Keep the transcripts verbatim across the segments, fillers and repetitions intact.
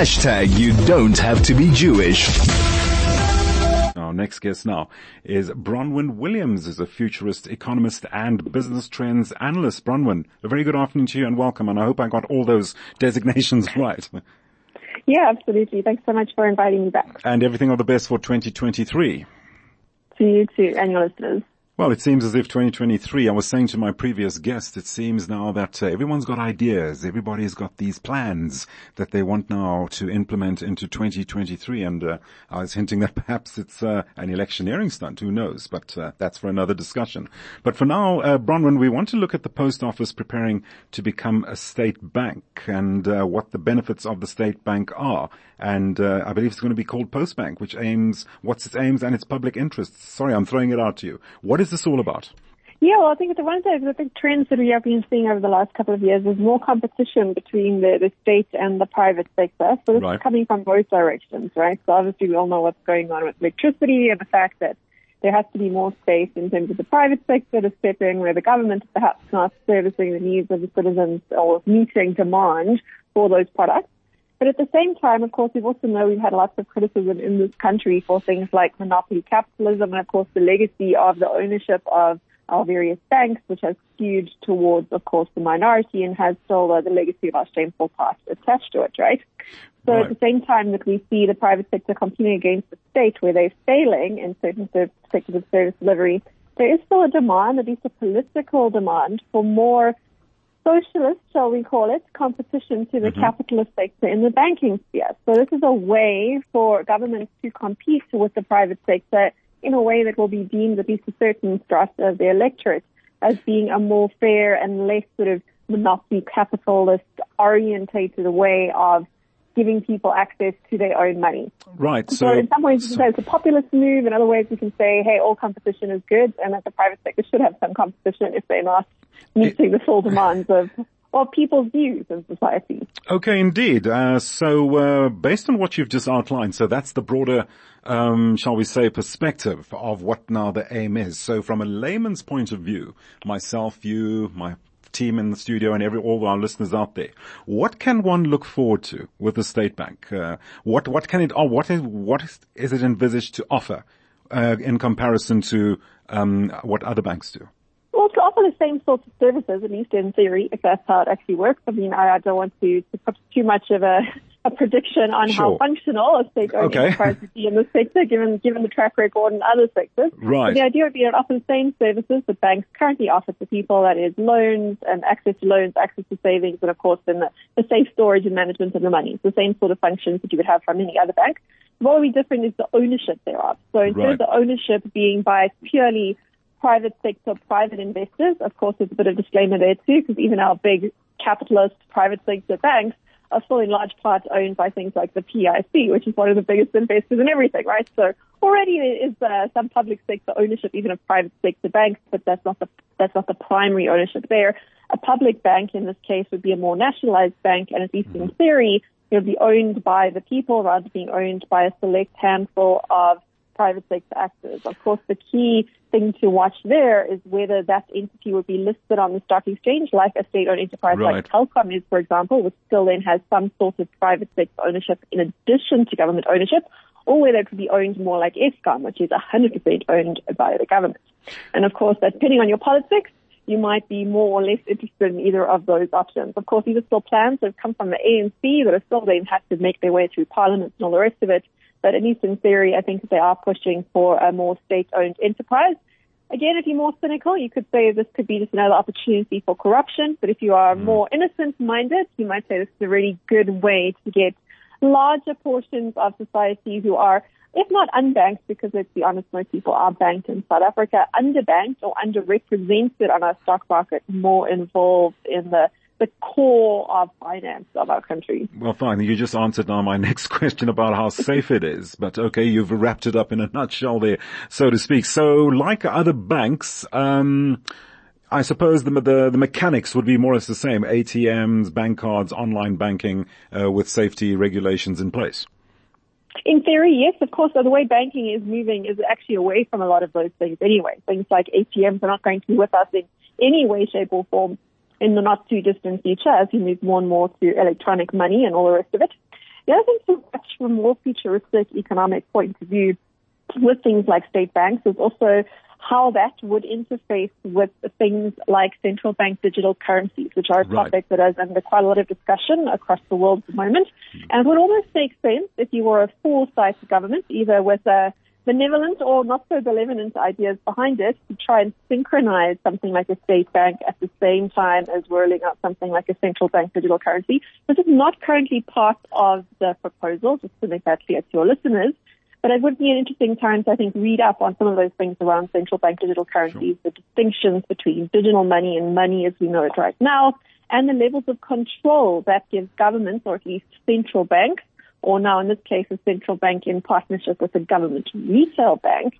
Hashtag you don't have to be Jewish. Our next guest now is Bronwyn Williams, is a futurist, economist, and business trends analyst. Bronwyn, a very good afternoon to you and welcome, and I hope I got all those designations right. Yeah, absolutely. Thanks so much for inviting me back. And everything all the best for twenty twenty-three. To you too, and your listeners. Well, it seems as if twenty twenty-three, I was saying to my previous guest, it seems now that uh, everyone's got ideas, everybody's got these plans that they want now to implement into twenty twenty-three, and uh, I was hinting that perhaps it's uh, an electioneering stunt, who knows, but uh, that's for another discussion. But for now, uh, Bronwyn, we want to look at the post office preparing to become a state bank and uh, what the benefits of the state bank are, and uh, I believe it's going to be called Postbank, which aims, what's its aims and its public interests. Sorry, I'm throwing it out to you. What is Is this all about? Yeah, well, I think it's one of the big trends that we have been seeing over the last couple of years is more competition between the, the state and the private sector. So this right. is coming from both directions, right? So obviously we all know what's going on with electricity and the fact that there has to be more space in terms of the private sector to step in where the government is perhaps not servicing the needs of the citizens or meeting demand for those products. But at the same time, of course, we also know we've had lots of criticism in this country for things like monopoly capitalism and, of course, the legacy of the ownership of our various banks, which has skewed towards, of course, the minority and has still uh, the legacy of our shameful past attached to it, right? So right. at the same time that we see the private sector competing against the state where they're failing in certain sectors of service delivery, there is still a demand, at least a political demand, for more socialist, shall we call it, competition to the mm-hmm. capitalist sector in the banking sphere. So this is a way for governments to compete with the private sector in a way that will be deemed, at least a certain thrust of the electorate, as being a more fair and less sort of monopoly capitalist-orientated way of giving people access to their own money. Right. So, so in some ways, so, it's a populist move. In other ways, we can say, hey, all competition is good and that the private sector should have some competition if they're not meeting the full demands of, well, people's views in society. Okay, indeed. Uh, so uh, based on what you've just outlined, so that's the broader, um, shall we say, perspective of what now the aim is. So from a layman's point of view, myself, you, my team in the studio and every all our listeners out there, what can one look forward to with the State Bank? Uh, what what can it or what is what is, is it envisaged to offer uh, in comparison to um, what other banks do? Well, to offer the same sorts of services, at least in theory, if that's how it actually works. I mean, I, I don't want to, to put too much of a, a prediction on sure. how functional a state-owned okay. enterprise would be in this sector, given given the track record in other sectors. Right. The idea would be to offer the same services that banks currently offer to people, that is loans and access to loans, access to savings, and of course then the, the safe storage and management of the money. It's the same sort of functions that you would have from any other bank. What will be different is the ownership thereof. So instead right. of the ownership being by purely private sector, private investors, of course there's a bit of disclaimer there too, because even our big capitalist private sector banks are still in large part owned by things like the P I C, which is one of the biggest investors in everything, right? So already there is uh, some public sector ownership, even of private sector banks, but that's not the that's not the primary ownership there. A public bank in this case would be a more nationalized bank, and at least in theory, it would be owned by the people rather than being owned by a select handful of private sector actors. Of course, the key thing to watch there is whether that entity would be listed on the stock exchange, like a state-owned enterprise right. like Telkom is, for example, which still then has some sort of private sector ownership in addition to government ownership, or whether it could be owned more like Eskom, which is one hundred percent owned by the government. And of course, depending on your politics, you might be more or less interested in either of those options. Of course, these are still plans that have come from the A N C that are still then have to make their way through Parliament and all the rest of it. But at least in theory, I think they are pushing for a more state-owned enterprise. Again, if you're more cynical, you could say this could be just another opportunity for corruption. But if you are more innocent-minded, you might say this is a really good way to get larger portions of society who are, if not unbanked, because let's be honest, most people are banked in South Africa, underbanked or underrepresented on our stock market, more involved in the the core of finance of our country. Well, fine. You just answered now my next question about how safe it is. But okay, you've wrapped it up in a nutshell there, so to speak. So like other banks, um, I suppose the, the, the mechanics would be more or less the same. A T Ms, bank cards, online banking, uh, with safety regulations in place. In theory, yes, of course. So the way banking is moving is actually away from a lot of those things anyway. Things like A T Ms are not going to be with us in any way, shape or form in the not-too-distant future as we move more and more to electronic money and all the rest of it. The other thing to watch from a more futuristic economic point of view with things like state banks is also how that would interface with things like central bank digital currencies, which are a right. topic that is under quite a lot of discussion across the world at the moment. Mm-hmm. And it would almost make sense if you were a foresight government, either with a benevolent or not so benevolent ideas behind it, to try and synchronize something like a state bank at the same time as rolling out something like a central bank digital currency. This is not currently part of the proposal, just to make that clear to your listeners. But it would be an interesting time to, I think, read up on some of those things around central bank digital currencies, sure. the distinctions between digital money and money as we know it right now, and the levels of control that gives governments, or at least central banks, or now in this case a central bank in partnership with a government retail bank,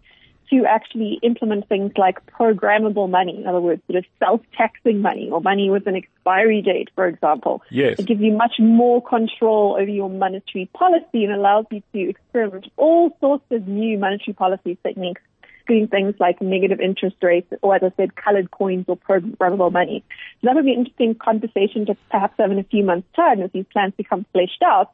to actually implement things like programmable money, in other words, sort of self-taxing money or money with an expiry date, for example. Yes. It gives you much more control over your monetary policy and allows you to experiment all sorts of new monetary policy techniques, including things like negative interest rates or, as I said, colored coins or programmable money. So that would be an interesting conversation to perhaps have in a few months' time as these plans become fleshed out,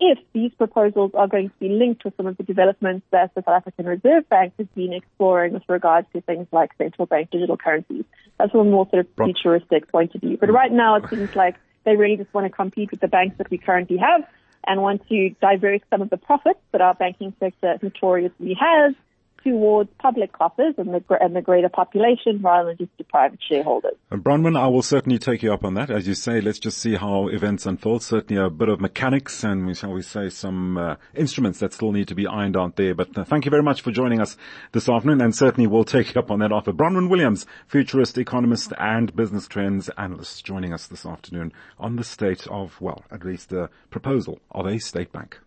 if these proposals are going to be linked with some of the developments that the South African Reserve Bank has been exploring with regards to things like central bank digital currencies. That's from a more sort of futuristic point of view. But right now it seems like they really just want to compete with the banks that we currently have and want to divert some of the profits that our banking sector notoriously has towards public coffers and the, and the greater population rather than just to private shareholders. And Bronwyn, I will certainly take you up on that. As you say, let's just see how events unfold. Certainly a bit of mechanics and, shall we say, some uh, instruments that still need to be ironed out there. But uh, thank you very much for joining us this afternoon, and certainly we'll take you up on that offer. Bronwyn Williams, futurist, economist and business trends analyst, joining us this afternoon on the state of, well, at least the proposal of a state bank.